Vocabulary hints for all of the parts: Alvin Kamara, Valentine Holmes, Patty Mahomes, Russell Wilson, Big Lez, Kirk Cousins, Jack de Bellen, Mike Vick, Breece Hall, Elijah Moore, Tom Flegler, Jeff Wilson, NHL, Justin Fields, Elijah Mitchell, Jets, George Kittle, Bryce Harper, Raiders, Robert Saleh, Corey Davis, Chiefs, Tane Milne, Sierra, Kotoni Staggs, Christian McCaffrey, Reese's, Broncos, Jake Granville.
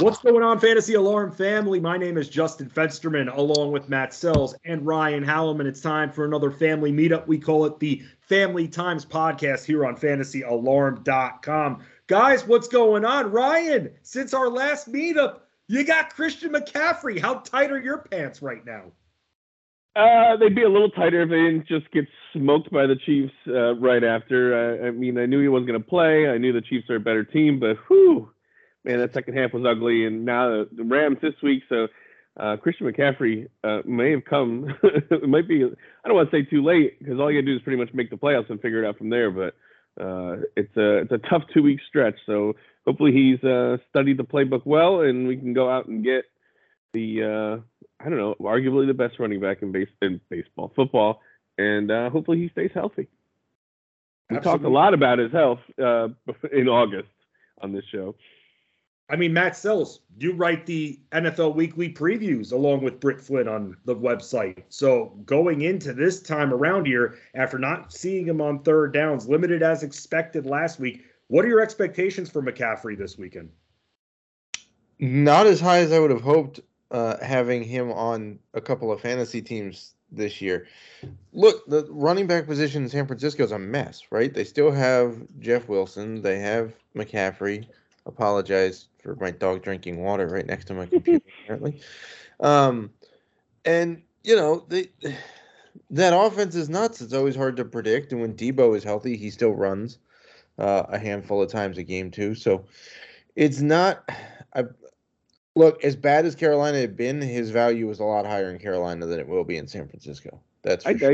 What's going on, Fantasy Alarm family? My name is Justin Fensterman, along with Matt Sells and Ryan Hallam, and it's time for another family meetup. We call it the Family Times Podcast here on FantasyAlarm.com. Guys, what's going on? Ryan, since our last meetup, you got Christian McCaffrey. How tight are your pants right now? They'd be a little tighter if they didn't just get smoked by the Chiefs right after. I mean, I knew he wasn't going to play. I knew the Chiefs are a better team, but whew. Man, that second half was ugly, and now the Rams this week, so Christian McCaffrey may have come. It might be, I don't want to say too late, because all you got to do is pretty much make the playoffs and figure it out from there, but it's a tough two-week stretch, so hopefully he's studied the playbook well, and we can go out and get the, arguably the best running back in football, and hopefully he stays healthy. We talked a lot about his health in August on this show. I mean, Matt Sells, you write the NFL Weekly previews along with Britt Flynn on the website. So going into this time around here, after not seeing him on third downs, limited as expected last week, what are your expectations for McCaffrey this weekend? Not as high as I would have hoped having him on a couple of fantasy teams this year. Look, the running back position in San Francisco is a mess, right? They still have Jeff Wilson. They have McCaffrey. Apologize for my dog drinking water right next to my computer, apparently. And, you know, that offense is nuts. It's always hard to predict. And when Deebo is healthy, he still runs a handful of times a game, too. So it's not – look, as bad as Carolina had been, his value was a lot higher in Carolina than it will be in San Francisco. That's for sure.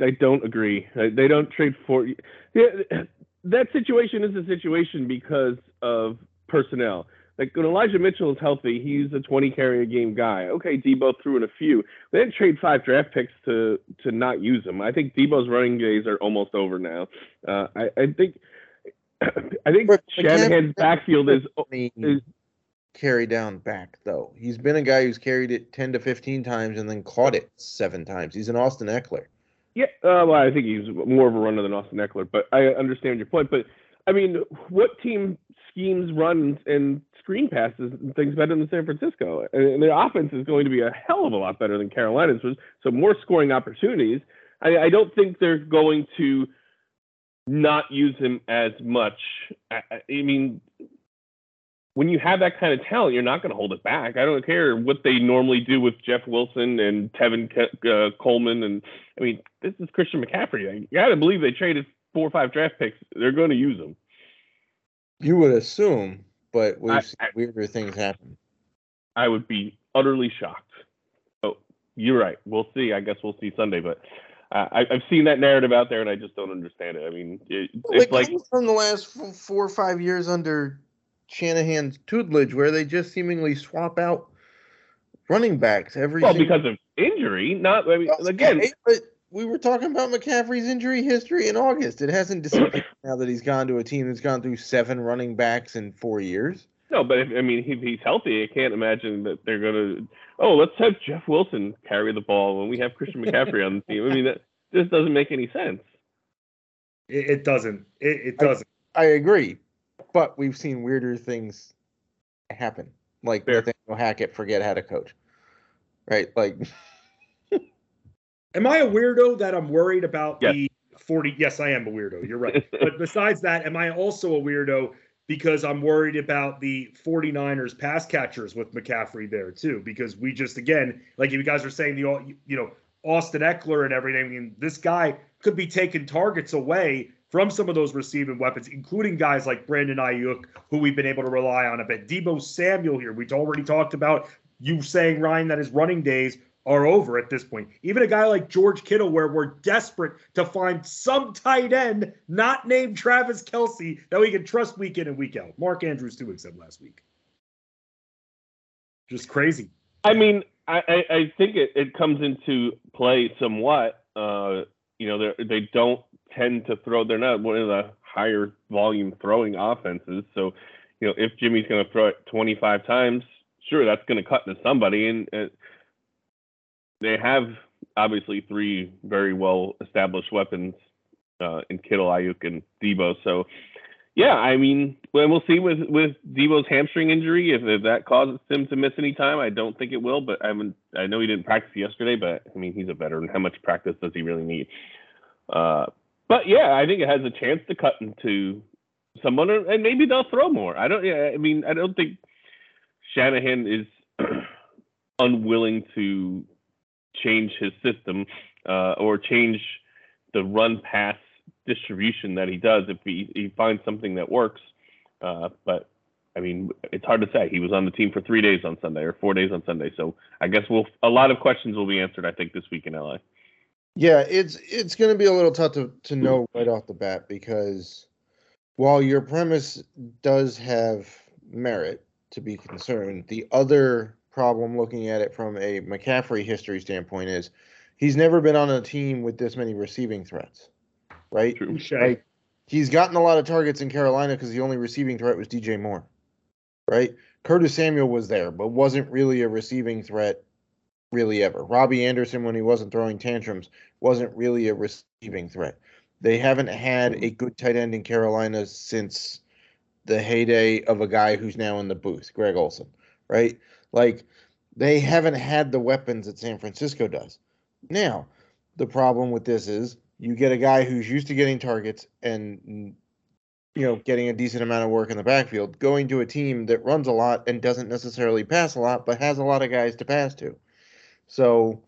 I don't agree. They don't trade for – yeah, that situation is a situation because of – personnel. Like when Elijah Mitchell is healthy, he's a 20 carry a game guy. Okay, Deebo threw in a few. They didn't trade 5 draft picks to not use him. I think Debo's running days are almost over now. I think Shanahan's backfield is carry down back though. He's been a guy who's carried it 10 to 15 times and then caught it 7 times. He's an Austin Eckler. Yeah, well, I think he's more of a runner than Austin Eckler, but I understand your point. But I mean, what team schemes, runs, and screen passes and things better than San Francisco? And their offense is going to be a hell of a lot better than Carolina's was, so more scoring opportunities. I don't think they're going to not use him as much. I mean, when you have that kind of talent, you're not going to hold it back. I don't care what they normally do with Jeff Wilson and Tevin Coleman. And I mean, this is Christian McCaffrey. You got to believe they traded 4 or 5 draft picks. They're going to use them. You would assume, but we've seen weirder things happen. I would be utterly shocked. Oh, you're right. We'll see. I guess we'll see Sunday, but I've seen that narrative out there, and I just don't understand it. I mean, it's like from the last 4 or 5 years under Shanahan's tutelage, where they just seemingly swap out running backs every. Well, because of injury, not again. But we were talking about McCaffrey's injury history in August. It hasn't disappeared now that he's gone to a team that's gone through 7 running backs in 4 years. No, but if he's healthy, I can't imagine that they're going to, let's have Jeff Wilson carry the ball when we have Christian McCaffrey on the team. I mean, that just doesn't make any sense. It doesn't. It doesn't. I agree, but we've seen weirder things happen. Like Nathaniel Hackett forget how to coach, right? Like... Am I a weirdo that I'm worried about the 40? Yes, I am a weirdo. You're right. But besides that, am I also a weirdo because I'm worried about the 49ers pass catchers with McCaffrey there too? Because we just, again, like you guys are saying, Austin Eckler and everything. I mean, this guy could be taking targets away from some of those receiving weapons, including guys like Brandon Aiyuk, who we've been able to rely on a bit. Deebo Samuel here. We've already talked about you saying, Ryan, that his running days are over at this point. Even a guy like George Kittle, where we're desperate to find some tight end not named Travis Kelce that we can trust week in and week out. Mark Andrews, too, except last week. Just crazy. I mean, I think it comes into play somewhat. They don't tend to throw. They're not one of the higher volume throwing offenses. So, if Jimmy's going to throw it 25 times, sure, that's going to cut to somebody. And they have, obviously, 3 very well-established weapons in Kittle, Ayuk, and Deebo. So Yeah, I mean, we'll see with Deebo's hamstring injury if that causes him to miss any time. I don't think it will, but I know he didn't practice yesterday. But I mean, he's a veteran. How much practice does he really need? But yeah, I think it has a chance to cut into someone, and maybe they'll throw more. I don't think Shanahan is unwilling to change his system or change the run pass distribution that he does if he finds something that works. But I mean, it's hard to say. He was on the team for 3 days on Sunday or 4 days on Sunday, so I guess a lot of questions will be answered, I think, this week in LA. Yeah, it's going to be a little tough to know right off the bat, because while your premise does have merit to be concerned, the other problem looking at it from a McCaffrey history standpoint is he's never been on a team with this many receiving threats. Right? True. Like, he's gotten a lot of targets in Carolina because the only receiving threat was DJ Moore. Right? Curtis Samuel was there, but wasn't really a receiving threat really ever. Robbie Anderson, when he wasn't throwing tantrums, wasn't really a receiving threat. They haven't had a good tight end in Carolina since the heyday of a guy who's now in the booth, Greg Olsen. Right? Like, they haven't had the weapons that San Francisco does. Now, the problem with this is you get a guy who's used to getting targets and, you know, getting a decent amount of work in the backfield, going to a team that runs a lot and doesn't necessarily pass a lot, but has a lot of guys to pass to. So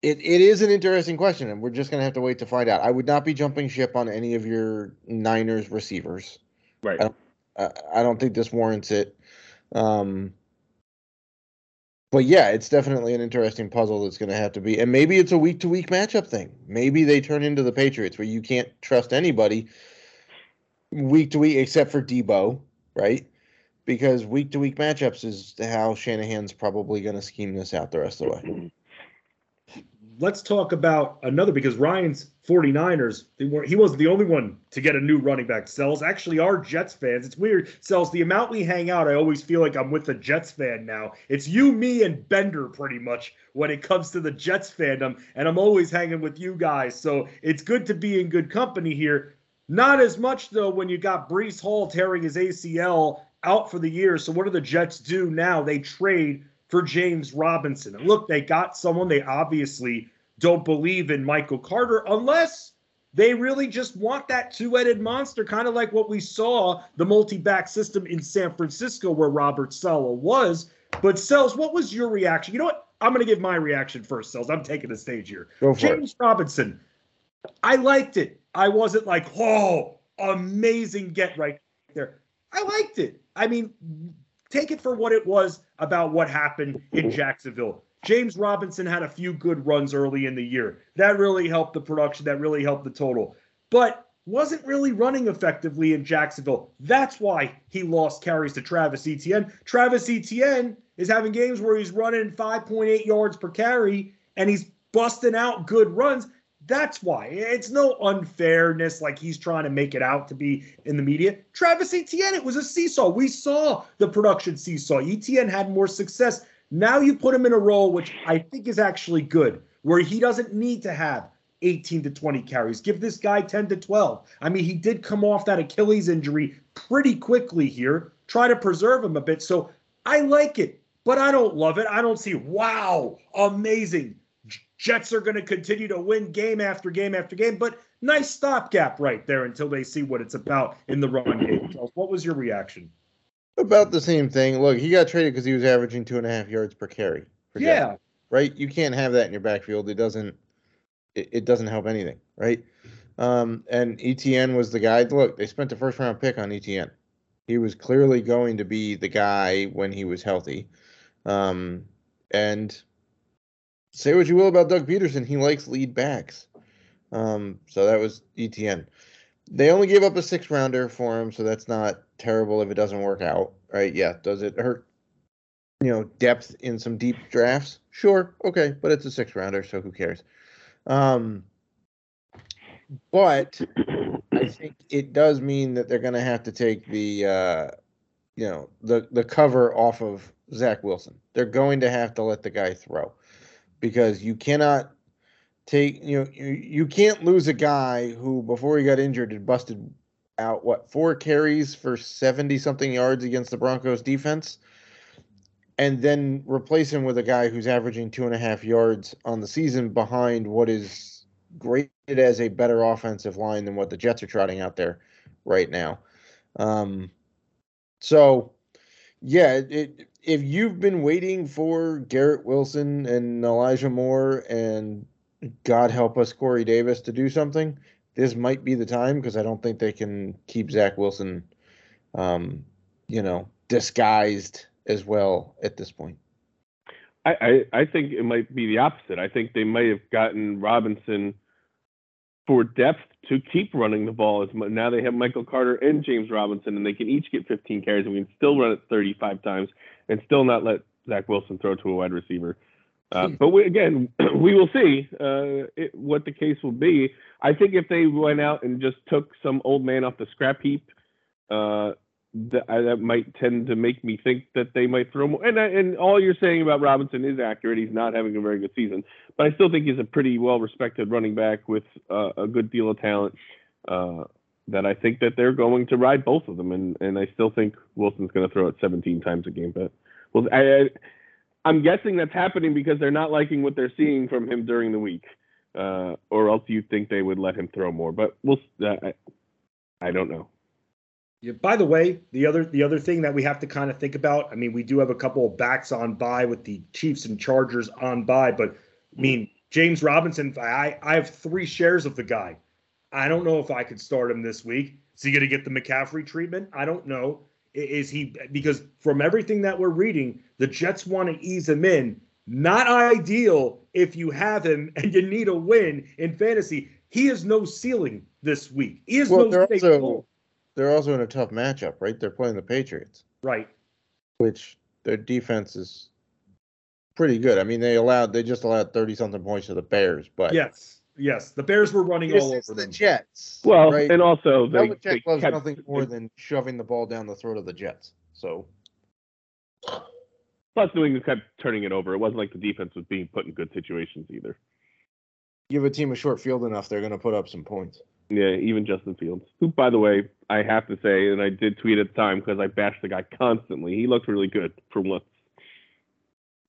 it is an interesting question, and we're just going to have to wait to find out. I would not be jumping ship on any of your Niners receivers. Right. I don't think this warrants it. But yeah, it's definitely an interesting puzzle that's going to have to be. And maybe it's a week-to-week matchup thing. Maybe they turn into the Patriots, where you can't trust anybody week-to-week except for Deebo, right? Because week-to-week matchups is how Shanahan's probably going to scheme this out the rest of the way. Let's talk about another, because Ryan's 49ers, he wasn't the only one to get a new running back. Sells actually are Jets fans. It's weird. Sells, the amount we hang out, I always feel like I'm with a Jets fan now. It's you, me, and Bender pretty much when it comes to the Jets fandom, and I'm always hanging with you guys. So it's good to be in good company here. Not as much, though, when you got Breece Hall tearing his ACL out for the year. So what do the Jets do now? They trade for James Robinson. And look, they got someone they obviously don't believe in, Michael Carter, unless they really just want that two-headed monster, kind of like what we saw the multi-back system in San Francisco where Robert Saleh was. But Sells, what was your reaction? You know what? I'm going to give my reaction first, Sells. I'm taking the stage here. James Robinson, I liked it. I wasn't like, oh, amazing get right there. I liked it. I mean, take it for what it was about what happened in Jacksonville. James Robinson had a few good runs early in the year. That really helped the production. That really helped the total. But wasn't really running effectively in Jacksonville. That's why he lost carries to Travis Etienne. Travis Etienne is having games where he's running 5.8 yards per carry, and he's busting out good runs. That's why. It's no unfairness like he's trying to make it out to be in the media. Travis Etienne, it was a seesaw. We saw the production seesaw. Etienne had more success. Now you put him in a role, which I think is actually good, where he doesn't need to have 18 to 20 carries. Give this guy 10 to 12. I mean, he did come off that Achilles injury pretty quickly here. Try to preserve him a bit. So I like it, but I don't love it. I don't see, wow, amazing. Jets are going to continue to win game after game after game, but nice stopgap right there until they see what it's about in the run game. What was your reaction? About the same thing. Look, he got traded because he was averaging 2.5 yards per carry. Yeah. Right? You can't have that in your backfield. It doesn't help anything, right? And Etienne was the guy. Look, they spent the first-round pick on Etienne. He was clearly going to be the guy when he was healthy. And say what you will about Doug Peterson, he likes lead backs. So that was Etienne. They only gave up a 6th-rounder for him, so that's not terrible if it doesn't work out, right? Yeah, does it hurt, you know, depth in some deep drafts? Sure, okay, but it's a 6th-rounder, so who cares? But I think it does mean that they're going to have to take the cover off of Zach Wilson. They're going to have to let the guy throw. Because you cannot take, you can't lose a guy who before he got injured had busted out, what, 4 carries for 70-something yards against the Broncos defense, and then replace him with a guy who's averaging 2.5 yards on the season behind what is graded as a better offensive line than what the Jets are trotting out there right now. So, if you've been waiting for Garrett Wilson and Elijah Moore and, God help us, Corey Davis to do something, this might be the time, because I don't think they can keep Zach Wilson, disguised as well at this point. I think it might be the opposite. I think they might have gotten Robinson for depth to keep running the ball. Now they have Michael Carter and James Robinson, and they can each get 15 carries, and we can still run it 35 times and still not let Zach Wilson throw to a wide receiver. But we will see what the case will be. I think if they went out and just took some old man off the scrap heap, that might tend to make me think that they might throw more. And all you're saying about Robinson is accurate. He's not having a very good season, but I still think he's a pretty well-respected running back with a good deal of talent, that I think that they're going to ride both of them. And I still think Wilson's going to throw it 17 times a game. But well, I'm guessing that's happening because they're not liking what they're seeing from him during the week, or else you'd think they would let him throw more. But we'll I don't know. Yeah, by the way, the other thing that we have to kind of think about, I mean, we do have a couple of backs on bye with the Chiefs and Chargers on bye, but I mean, James Robinson, I have 3 shares of the guy. I don't know if I could start him this week. Is he going to get the McCaffrey treatment? I don't know. Is he, because from everything that we're reading, the Jets want to ease him in. Not ideal if you have him and you need a win in fantasy. He is no ceiling this week. He is no safe goal. They're also in a tough matchup, right? They're playing the Patriots. Right. Which their defense is pretty good. I mean, they just allowed 30-something points to the Bears, but yes, the Bears were running all over them. This is the Jets. Well, right? And also they loves nothing more than shoving the ball down the throat of the Jets. So plus New England kept turning it over. It wasn't like the defense was being put in good situations either. Give a team a short field enough, they're going to put up some points. Yeah, even Justin Fields, who, by the way, I have to say, and I did tweet at the time because I bashed the guy constantly. He looked really good for once.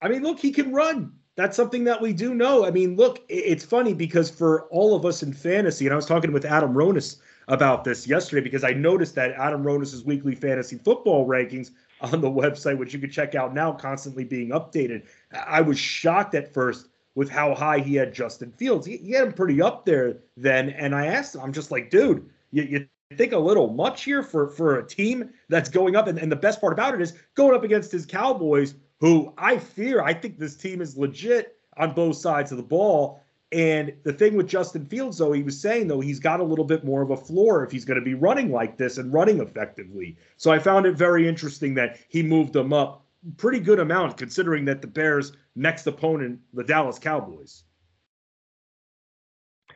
I mean, look, he can run. That's something that we do know. I mean, look, it's funny because for all of us in fantasy, and I was talking with Adam Ronis about this yesterday because I noticed that Adam Ronis' weekly fantasy football rankings on the website, which you can check out now, constantly being updated. I was shocked at first with how high he had Justin Fields. He had him pretty up there then, and I asked him, I'm just like, dude, you think a little much here for a team that's going up, and the best part about it is going up against his Cowboys, who I think this team is legit on both sides of the ball. And the thing with Justin Fields, though, he was saying, though, he's got a little bit more of a floor if he's going to be running like this and running effectively. So I found it very interesting that he moved him up pretty good amount, considering that the Bears' next opponent, the Dallas Cowboys.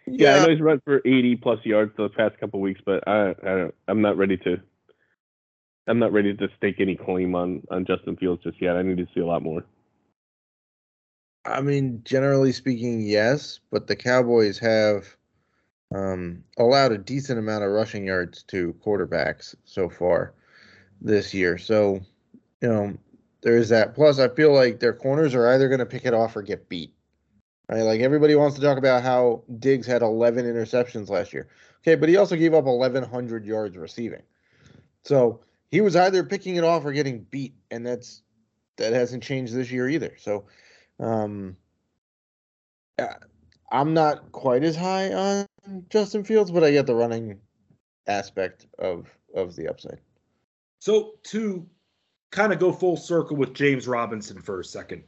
Yeah, I know he's run for 80-plus yards the past couple of weeks, but I'm not ready to stake any claim on Justin Fields just yet. I need to see a lot more. I mean, generally speaking, yes, but the Cowboys have allowed a decent amount of rushing yards to quarterbacks so far this year. So, there is that. Plus, I feel like their corners are either going to pick it off or get beat. Right? Like, everybody wants to talk about how Diggs had 11 interceptions last year. Okay, but he also gave up 1,100 yards receiving. So he was either picking it off or getting beat, and that hasn't changed this year either. So I'm not quite as high on Justin Fields, but I get the running aspect of the upside. So to kind of go full circle with James Robinson for a second.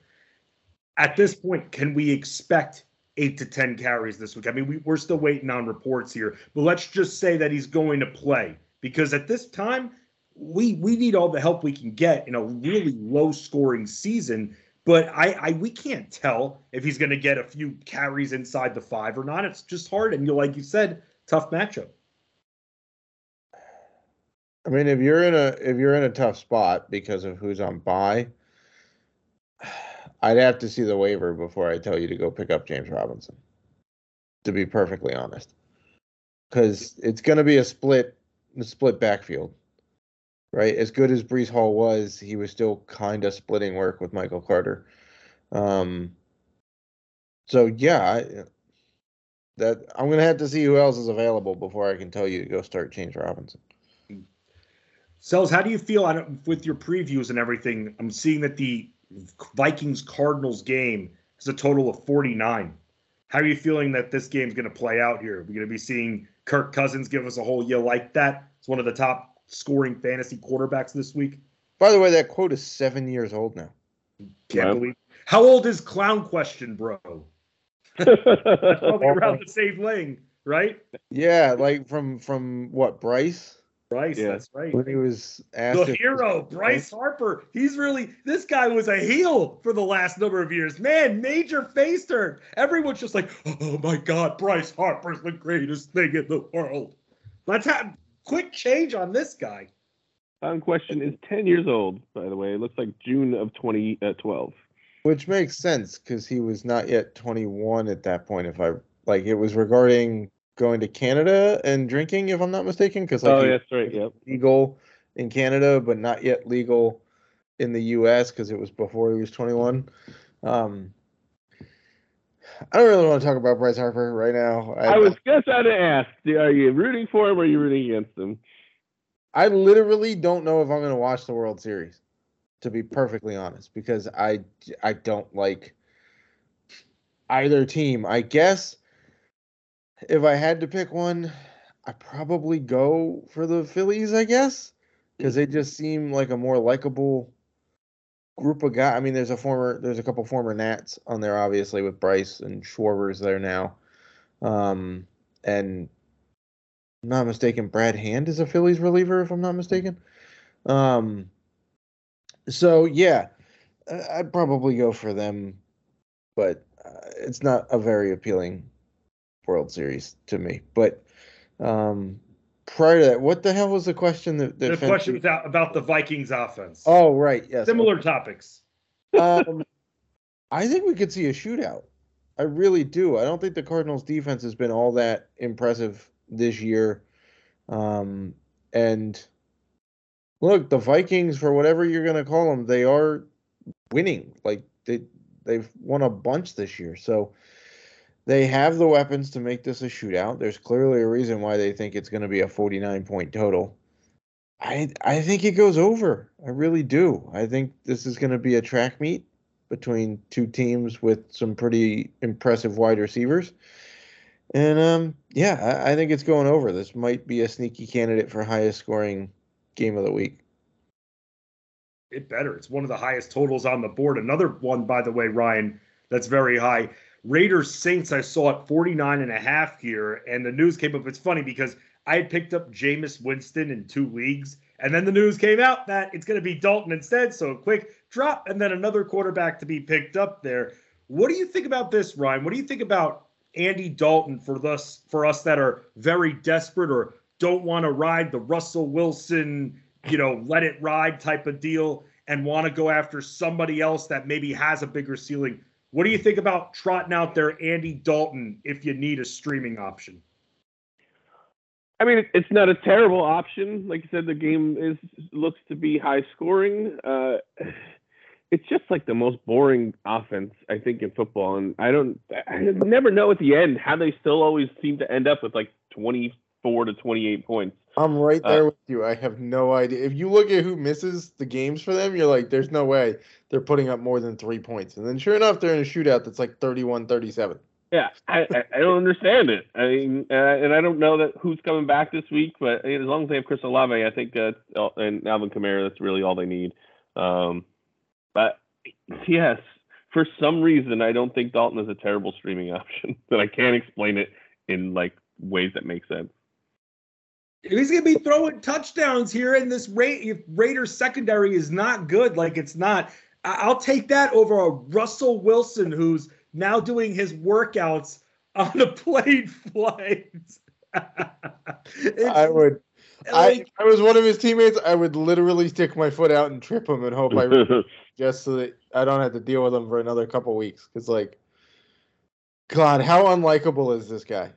At this point, can we expect 8 to 10 carries this week? I mean, we're still waiting on reports here, but let's just say that he's going to play, because at this time, we need all the help we can get in a really low-scoring season, but we can't tell if he's going to get a few carries inside the 5 or not. It's just hard, and like you said, tough matchup. I mean, if you're in a tough spot because of who's on bye, I'd have to see the waiver before I tell you to go pick up James Robinson, to be perfectly honest, because it's going to be a split in the split backfield, right? As good as Breece Hall was, he was still kind of splitting work with Michael Carter. So, yeah, I'm going to have to see who else is available before I can tell you to go start James Robinson. Sells, how do you feel with your previews and everything? I'm seeing that the Vikings-Cardinals game has a total of 49. How are you feeling that this game's going to play out here? We're going to be seeing Kirk Cousins give us a whole year like that. It's one of the top scoring fantasy quarterbacks this week. By the way, that quote is 7 years old now. Can't believe. How old is Clown Question, bro? Probably around the same lane, right? Yeah, like from what, Bryce? Bryce, yeah. That's right. When he was asked the hero, Bryce Harper. He's really – this guy was a heel for the last number of years. Man, major face turn. Everyone's just like, oh, my God, Bryce Harper's the greatest thing in the world. Let's have quick change on this guy. Clown Question is 10 years old, by the way. It looks like June of 2012. Which makes sense because he was not yet 21 at that point. If I – like, it was regarding – going to Canada and drinking, if I'm not mistaken, because like that's right, yep, legal in Canada but not yet legal in the U.S. because it was before he was 21. I don't really want to talk about Bryce Harper right now. I was just about to ask, are you rooting for him or are you rooting against him? I literally don't know if I'm going to watch the World Series, to be perfectly honest, because I don't like either team. I guess if I had to pick one, I'd probably go for the Phillies, I guess, because they just seem like a more likable group of guys. I mean, there's a couple former Nats on there, obviously, with Bryce and Schwarber's there now. And if I'm not mistaken, Brad Hand is a Phillies reliever, if I'm not mistaken. So, yeah, I'd probably go for them, but it's not a very appealing World Series to me. But prior to that, what the hell was the question? The question was about the Vikings offense. Oh, right. Yes. Similar topics. I think we could see a shootout. I really do. I don't think the Cardinals defense has been all that impressive this year. And look, the Vikings, for whatever you're going to call them, they are winning. Like they've won a bunch this year. So they have the weapons to make this a shootout. There's clearly a reason why they think it's going to be a 49-point total. I think it goes over. I really do. I think this is going to be a track meet between two teams with some pretty impressive wide receivers. And, yeah, I think it's going over. This might be a sneaky candidate for highest scoring game of the week. It better. It's one of the highest totals on the board. Another one, by the way, Ryan, that's very high. Raiders Saints, I saw at 49.5 here, and the news came up. It's funny because I had picked up Jameis Winston in two leagues, and then the news came out that it's going to be Dalton instead. So a quick drop, and then another quarterback to be picked up there. What do you think about this, Ryan? What do you think about Andy Dalton for us that are very desperate or don't want to ride the Russell Wilson, let it ride type of deal and want to go after somebody else that maybe has a bigger ceiling? What do you think about trotting out there Andy Dalton if you need a streaming option? I mean, it's not a terrible option. Like you said, the game looks to be high scoring. It's just like the most boring offense, I think, in football. And I never know at the end how they still always seem to end up with like 24 to 28 points. I'm right there with you. I have no idea. If you look at who misses the games for them, you're like, there's no way they're putting up more than 3 points. And then sure enough, they're in a shootout that's like 31-37. Yeah, I don't understand it. I mean, and I don't know that who's coming back this week, but as long as they have Chris Olave, I think, and Alvin Kamara, that's really all they need. But, yes, for some reason, I don't think Dalton is a terrible streaming option, but I can't explain it in, like, ways that make sense. He's going to be throwing touchdowns here, and this Raiders secondary is not good. Like, it's not. I'll take that over a Russell Wilson who's now doing his workouts on the plane flight. I would. Like, I was one of his teammates. I would literally stick my foot out and trip him and hope I just so that I don't have to deal with him for another couple weeks. Because, like, God, how unlikable is this guy?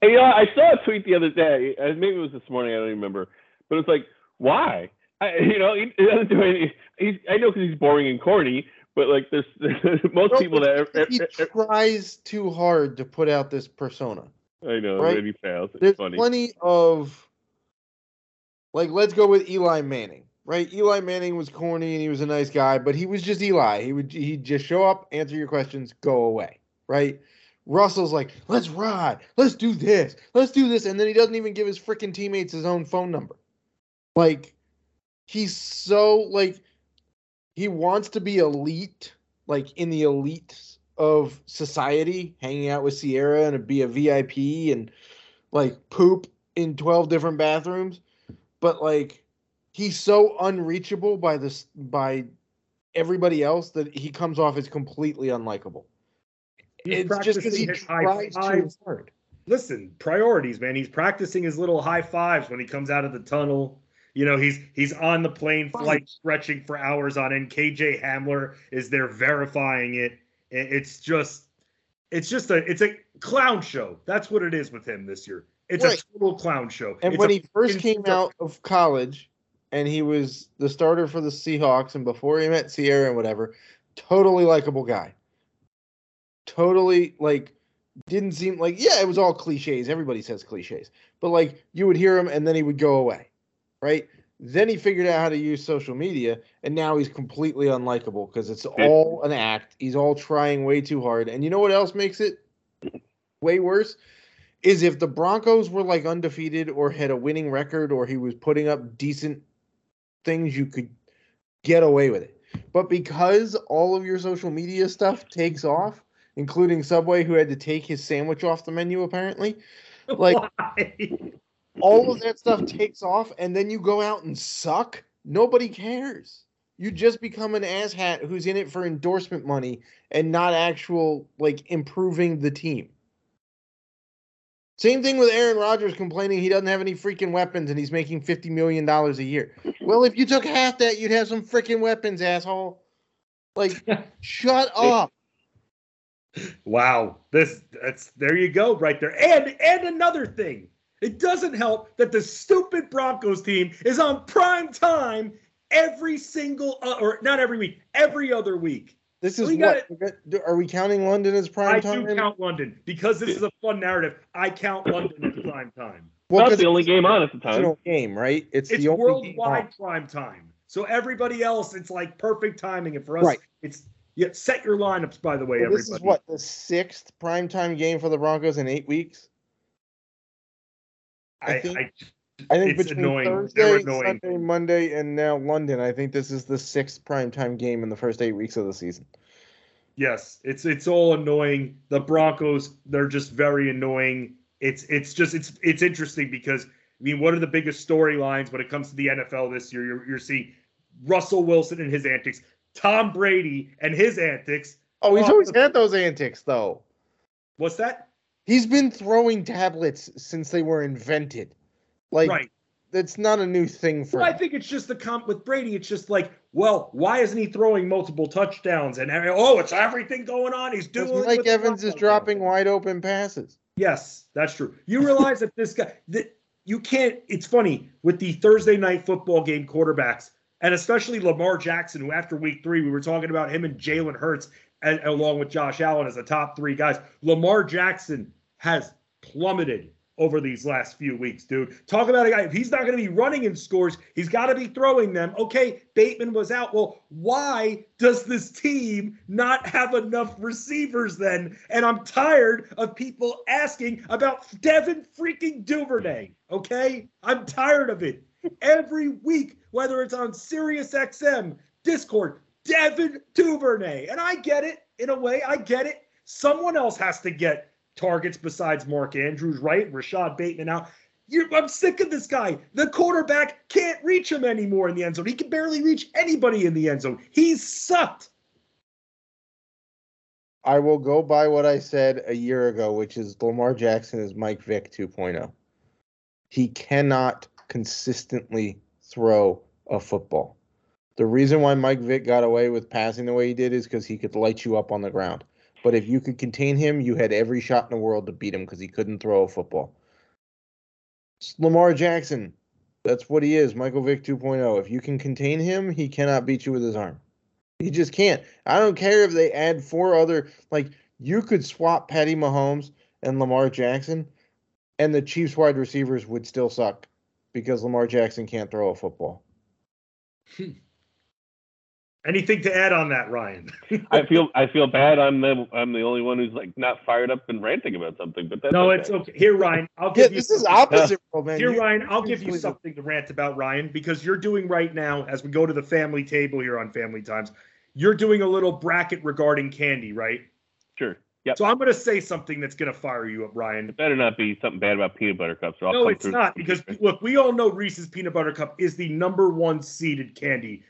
And, you know, I saw a tweet the other day, maybe it was this morning, I don't even remember, but it's like, why? He doesn't do anything. I know because he's boring and corny, but like there's most people that he tries too hard to put out this persona. I know, right? And he fails. It's funny. There's plenty of, like, let's go with Eli Manning, right? Eli Manning was corny and he was a nice guy, but he was just Eli. He'd just show up, answer your questions, go away, right? Russell's like, let's ride, let's do this, and then he doesn't even give his freaking teammates his own phone number. Like, he's so, like, he wants to be elite, like in the elite of society, hanging out with Sierra and be a VIP and, like, poop in 12 different bathrooms. But, like, he's so unreachable by everybody else that he comes off as completely unlikable. It's just because he tries too hard. Listen, priorities, man. He's practicing his little high fives when he comes out of the tunnel. You know, he's on the plane flight stretching for hours on end. KJ Hamler is there verifying it. It's a clown show. That's what it is with him this year. It's right. A total clown show. And when he first came out of college and he was the starter for the Seahawks and before he met Sierra and whatever, totally likable guy. Totally, like, didn't seem like, yeah, it was all cliches. Everybody says cliches. But, like, you would hear him and then he would go away. Right? Then he figured out how to use social media, and now he's completely unlikable because it's all an act. He's all trying way too hard. And you know what else makes it way worse? Is if the Broncos were, like, undefeated or had a winning record or he was putting up decent things, you could get away with it. But because all of your social media stuff takes off, including Subway, who had to take his sandwich off the menu apparently, like... Why? All of that stuff takes off, and then you go out and suck. Nobody cares. You just become an asshat who's in it for endorsement money and not actual, like, improving the team. Same thing with Aaron Rodgers complaining he doesn't have any freaking weapons and he's making $50 million a year. Well, if you took half that, you'd have some freaking weapons, asshole. Like, shut up. Wow. There you go right there. And another thing. It doesn't help that the stupid Broncos team is on prime time every other week. This is are we counting London as prime time? I do count London because this is a fun narrative. I count London as prime time. Well, that's the only game on at the time. It's a game, right? It's the only worldwide prime time. So everybody else, it's like perfect timing, and for us, right. Set your lineups. By the way, everybody. This is the sixth prime time game for the Broncos in 8 weeks. I think it's annoying. Thursday, Sunday, Monday, and now London. I think this is the sixth primetime game in the first 8 weeks of the season. Yes, it's all annoying. The Broncos, they're just very annoying. It's interesting because, I mean, what are the biggest storylines when it comes to the NFL this year? You're seeing Russell Wilson and his antics, Tom Brady and his antics. Oh, he's always had those antics, though. What's that? He's been throwing tablets since they were invented. Like, right. That's not a new thing for him. I think it's just the comp with Brady. It's just like, well, why isn't he throwing multiple touchdowns? And, it's everything going on. He's doing Mike Evans is dropping wide open passes. Yes, that's true. You realize that this guy, it's funny, with the Thursday night football game quarterbacks, and especially Lamar Jackson, who after week 3, we were talking about him and Jalen Hurts, and along with Josh Allen as the top 3 guys. Lamar Jackson has plummeted over these last few weeks, dude. Talk about a guy, if he's not going to be running in scores, he's got to be throwing them. Okay, Bateman was out. Well, why does this team not have enough receivers then? And I'm tired of people asking about Devin freaking Duvernay, okay? I'm tired of it. Every week, whether it's on SiriusXM, Discord, Devin Duvernay. And I get it. In a way, I get it. Someone else has to get targets besides Mark Andrews, right? Rashad Bateman out. I'm sick of this guy. The quarterback can't reach him anymore in the end zone. He can barely reach anybody in the end zone. He's sucked. I will go by what I said a year ago, which is Lamar Jackson is Mike Vick 2.0. He cannot consistently throw a football. The reason why Mike Vick got away with passing the way he did is because he could light you up on the ground. But if you could contain him, you had every shot in the world to beat him because he couldn't throw a football. It's Lamar Jackson. That's what he is. Michael Vick 2.0. If you can contain him, he cannot beat you with his arm. He just can't. I don't care if they add four other, like, you could swap Patty Mahomes and Lamar Jackson, and the Chiefs wide receivers would still suck because Lamar Jackson can't throw a football. Anything to add on that, Ryan? I feel bad. I'm the only one who's like not fired up and ranting about something. But that's no, okay. It's okay. Here, Ryan, I'll give you. This is opposite, man. Here, Ryan, I'll give you something to rant about, Ryan, because you're doing right now as we go to the family table here on Family Times. You're doing a little bracket regarding candy, right? Sure. Yep. So I'm going to say something that's going to fire you up, Ryan. It better not be something bad about peanut butter cups. No, it's not, because look, we all know Reese's peanut butter cup is the number one seeded candy,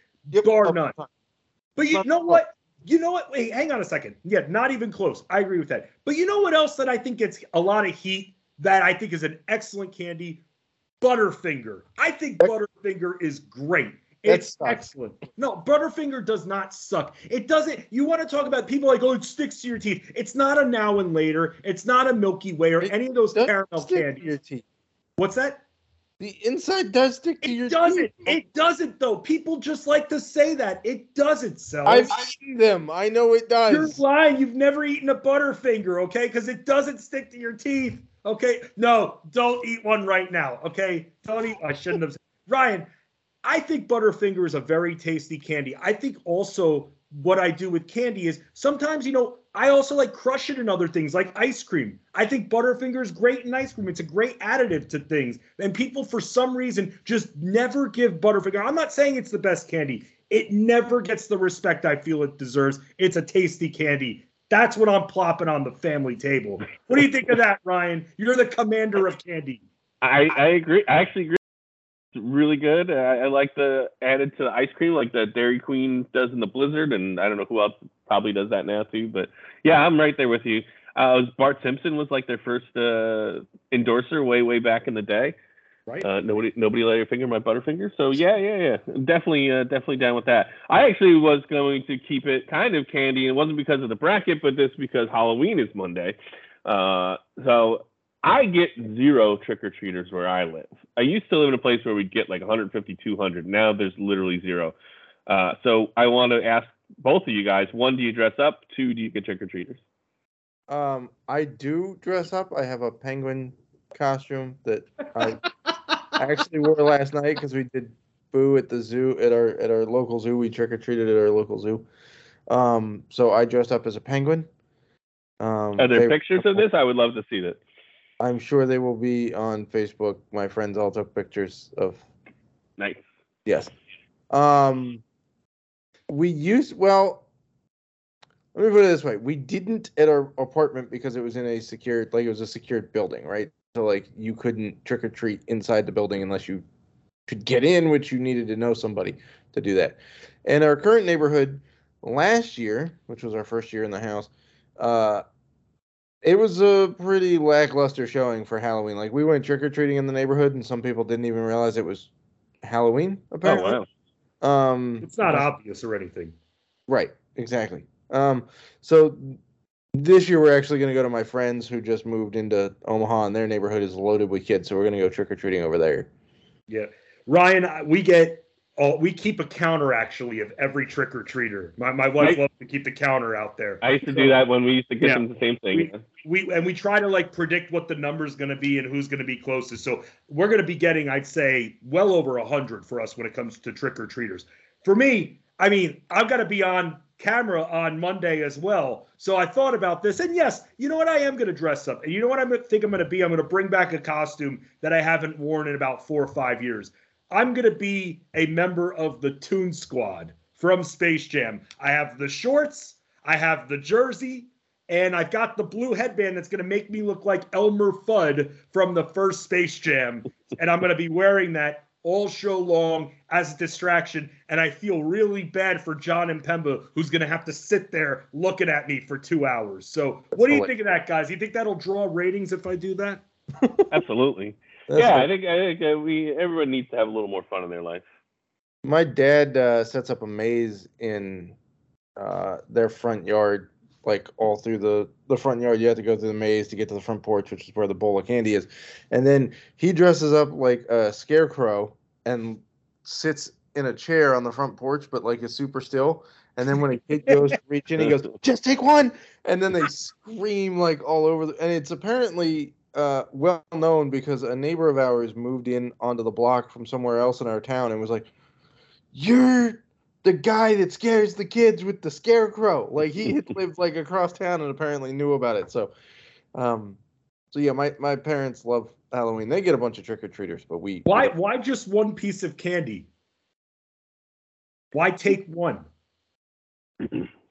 bar none. But you know what? You know what? Wait, hang on a second. Yeah, not even close. I agree with that. But you know what else that I think gets a lot of heat that I think is an excellent candy? Butterfinger. I think Butterfinger is great. It's excellent. No, Butterfinger does not suck. It doesn't. You want to talk about people like, oh, it sticks to your teeth. It's not a now and later. It's not a Milky Way or any of those caramel candies. Your teeth. What's that? The inside does stick to your teeth. It doesn't, though. People just like to say that. It doesn't, Sells. I've seen them. I know it does. You're lying. You've never eaten a Butterfinger, okay? Because it doesn't stick to your teeth, okay? No, don't eat one right now, okay? Don't eat. I shouldn't have said. Ryan, I think Butterfinger is a very tasty candy. I think also what I do with candy is sometimes, you know, I also like crush it in other things, like ice cream. I think Butterfinger is great in ice cream. It's a great additive to things. And people, for some reason, just never give Butterfinger. I'm not saying it's the best candy. It never gets the respect I feel it deserves. It's a tasty candy. That's what I'm plopping on the family table. What do you think of that, Ryan? You're the commander of candy. I agree. I actually agree. It's really good. I like the added to the ice cream, like the Dairy Queen does in the Blizzard, and I don't know who else probably does that now too. But yeah, I'm right there with you. Bart Simpson was like their first endorser way back in the day. Right. Nobody let your finger my Butterfinger. So yeah. Definitely down with that. I actually was going to keep it kind of candy. It wasn't because of the bracket, but just because Halloween is Monday. So I get zero trick-or-treaters where I live. I used to live in a place where we'd get like 150, 200. Now there's literally zero. So I want to ask both of you guys, one, do you dress up? Two, do you get trick-or-treaters? I do dress up. I have a penguin costume that I actually wore last night because we did Boo at the zoo, at our local zoo. We trick-or-treated at our local zoo. So I dressed up as a penguin. Are there pictures of this? I would love to see that. I'm sure they will be on Facebook. My friends all took pictures of. Nice. Yes. Let me put it this way. We didn't at our apartment because it was in a secured, like it was a secured building, right? So like you couldn't trick or treat inside the building unless you could get in, which you needed to know somebody to do that. In our current neighborhood last year, which was our first year in the house, it was a pretty lackluster showing for Halloween. Like, we went trick-or-treating in the neighborhood, and some people didn't even realize it was Halloween, apparently. Oh, wow. It's not obvious or anything. Right, exactly. So this year we're actually going to go to my friends who just moved into Omaha, and their neighborhood is loaded with kids, so we're going to go trick-or-treating over there. Yeah. Ryan, we keep a counter, actually, of every trick-or-treater. My wife loves to keep the counter out there. I used to do that when we used to give them the same thing. We try to, like, predict what the number's going to be and who's going to be closest. So we're going to be getting, I'd say, well over 100 for us when it comes to trick-or-treaters. For me, I mean, I've got to be on camera on Monday as well. So I thought about this. And, yes, you know what? I am going to dress up. And you know what I think I'm going to be? I'm going to bring back a costume that I haven't worn in about 4 or 5 years. I'm going to be a member of the Toon Squad from Space Jam. I have the shorts, I have the jersey, and I've got the blue headband that's going to make me look like Elmer Fudd from the first Space Jam. And I'm going to be wearing that all show long as a distraction. And I feel really bad for John and Pemba, who's going to have to sit there looking at me for 2 hours. So what do you think of that, guys? Do you think that'll draw ratings if I do that? Absolutely. I think everyone needs to have a little more fun in their life. My dad sets up a maze in their front yard like all through the front yard. You have to go through the maze to get to the front porch, which is where the bowl of candy is. And then he dresses up like a scarecrow and sits in a chair on the front porch, but like is super still. And then when a kid goes to reach in, he goes, "Just take one!" And then they scream like all over. And it's apparently well known because a neighbor of ours moved in onto the block from somewhere else in our town and was like, "You're the guy that scares the kids with the scarecrow." Like he had lived like across town and apparently knew about it. So, yeah, my parents love Halloween. They get a bunch of trick or treaters, but we why just one piece of candy? Why take one?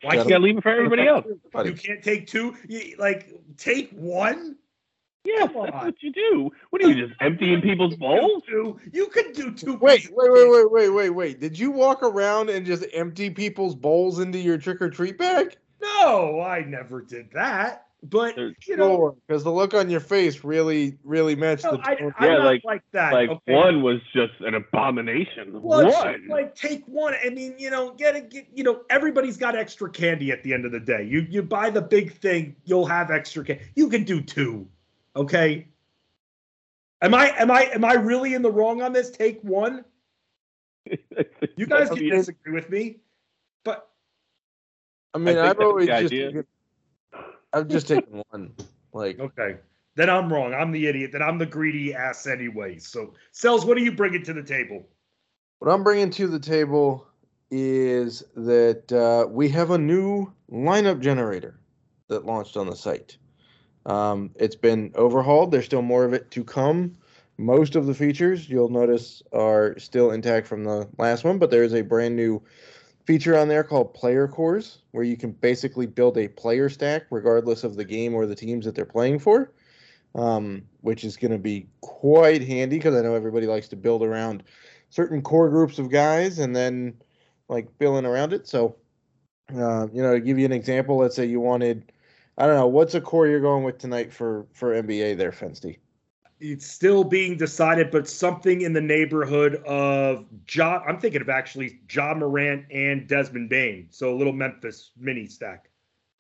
Why can't I leave it for everybody else? You can't take two? Like, take one? Yeah, that's what you do. What are you, just emptying people's bowls? You could do two. Wait. Did you walk around and just empty people's bowls into your trick-or-treat bag? No, I never did that. But, you know. Because the look on your face really, really matched the. I'm not like that. Like, okay. One was just an abomination. One. Like, take one. I mean, you know, everybody's got extra candy at the end of the day. You buy the big thing, you'll have extra candy. You can do two. Okay. Am I really in the wrong on this? Take one. You guys can disagree with me, but I mean, I've just taken one. Like, okay, then I'm wrong. I'm the idiot. Then I'm the greedy ass anyway. So, Sells, what are you bringing to the table? What I'm bringing to the table is that we have a new lineup generator that launched on the site. It's been overhauled. There's still more of it to come. Most of the features you'll notice are still intact from the last one, but there is a brand new feature on there called player cores, where you can basically build a player stack regardless of the game or the teams that they're playing for, which is going to be quite handy because I know everybody likes to build around certain core groups of guys and then like filling around it. So, you know, to give you an example, let's say you wanted, I don't know. What's a core you're going with tonight for NBA there, Fensty? It's still being decided, but something in the neighborhood of Ja. I'm thinking of actually Ja Morant and Desmond Bane. So a little Memphis mini stack.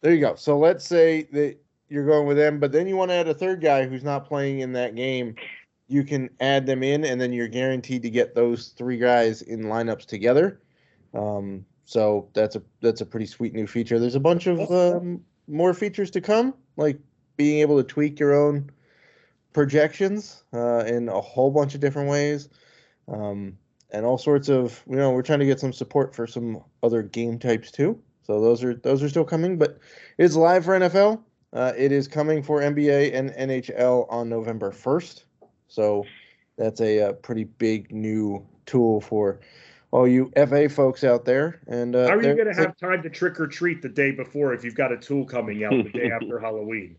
There you go. So let's say that you're going with them, but then you want to add a third guy who's not playing in that game. You can add them in, and then you're guaranteed to get those three guys in lineups together. So that's a pretty sweet new feature. There's a bunch of more features to come, like being able to tweak your own projections in a whole bunch of different ways, and all sorts of, you know, we're trying to get some support for some other game types too. So those are still coming, but it's live for NFL. It is coming for NBA and NHL on November 1st. So that's a pretty big new tool for all you FA folks out there. And how are you going to have time to trick or treat the day before if you've got a tool coming out the day after Halloween?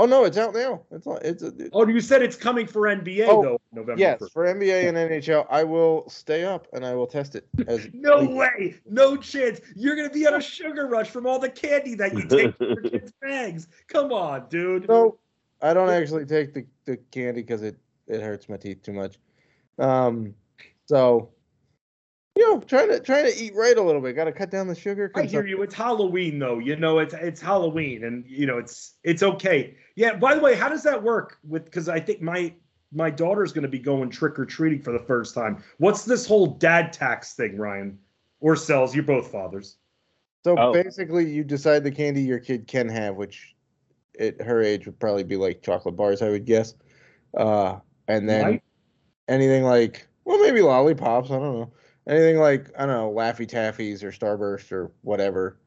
Oh no, it's out now. You said it's coming for NBA though. November. Yes, 1st. For NBA and NHL. I will stay up and I will test it. No way, no chance. You're going to be on a sugar rush from all the candy that you take from your kids' bags. Come on, dude. No, I don't actually take the candy because it hurts my teeth too much. So. You know, trying to eat right a little bit. Got to cut down the sugar. I hear you. It's Halloween though. You know, it's Halloween, and you know it's okay. Yeah. By the way, how does that work? Because I think my daughter's going to be going trick or treating for the first time. What's this whole dad tax thing, Ryan? Or Sells? You're both fathers. So basically, you decide the candy your kid can have, which at her age would probably be like chocolate bars, I would guess, and then anything like maybe lollipops. I don't know. Anything like, I don't know, Laffy Taffies or Starburst or whatever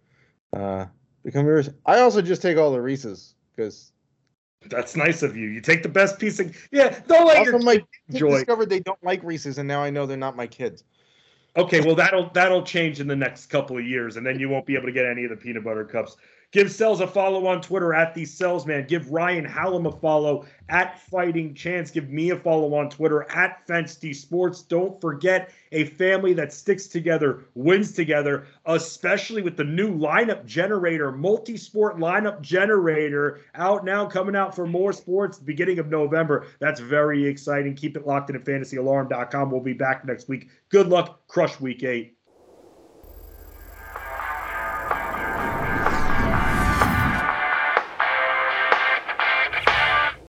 become yours. I also just take all the Reese's because that's nice of you. You take the best piece of Don't let your kids enjoy. I discovered they don't like Reese's, and now I know they're not my kids. Okay, well that'll change in the next couple of years, and then you won't be able to get any of the peanut butter cups. Give Sells a follow on Twitter @TheSellsMan. Give Ryan Hallam a follow @FightingChance. Give me a follow on Twitter @FenceDSports. Don't forget, a family that sticks together wins together, especially with the new lineup generator, multi-sport lineup generator out now, coming out for more sports beginning of November. That's very exciting. Keep it locked in at FantasyAlarm.com. We'll be back next week. Good luck. Crush Week 8.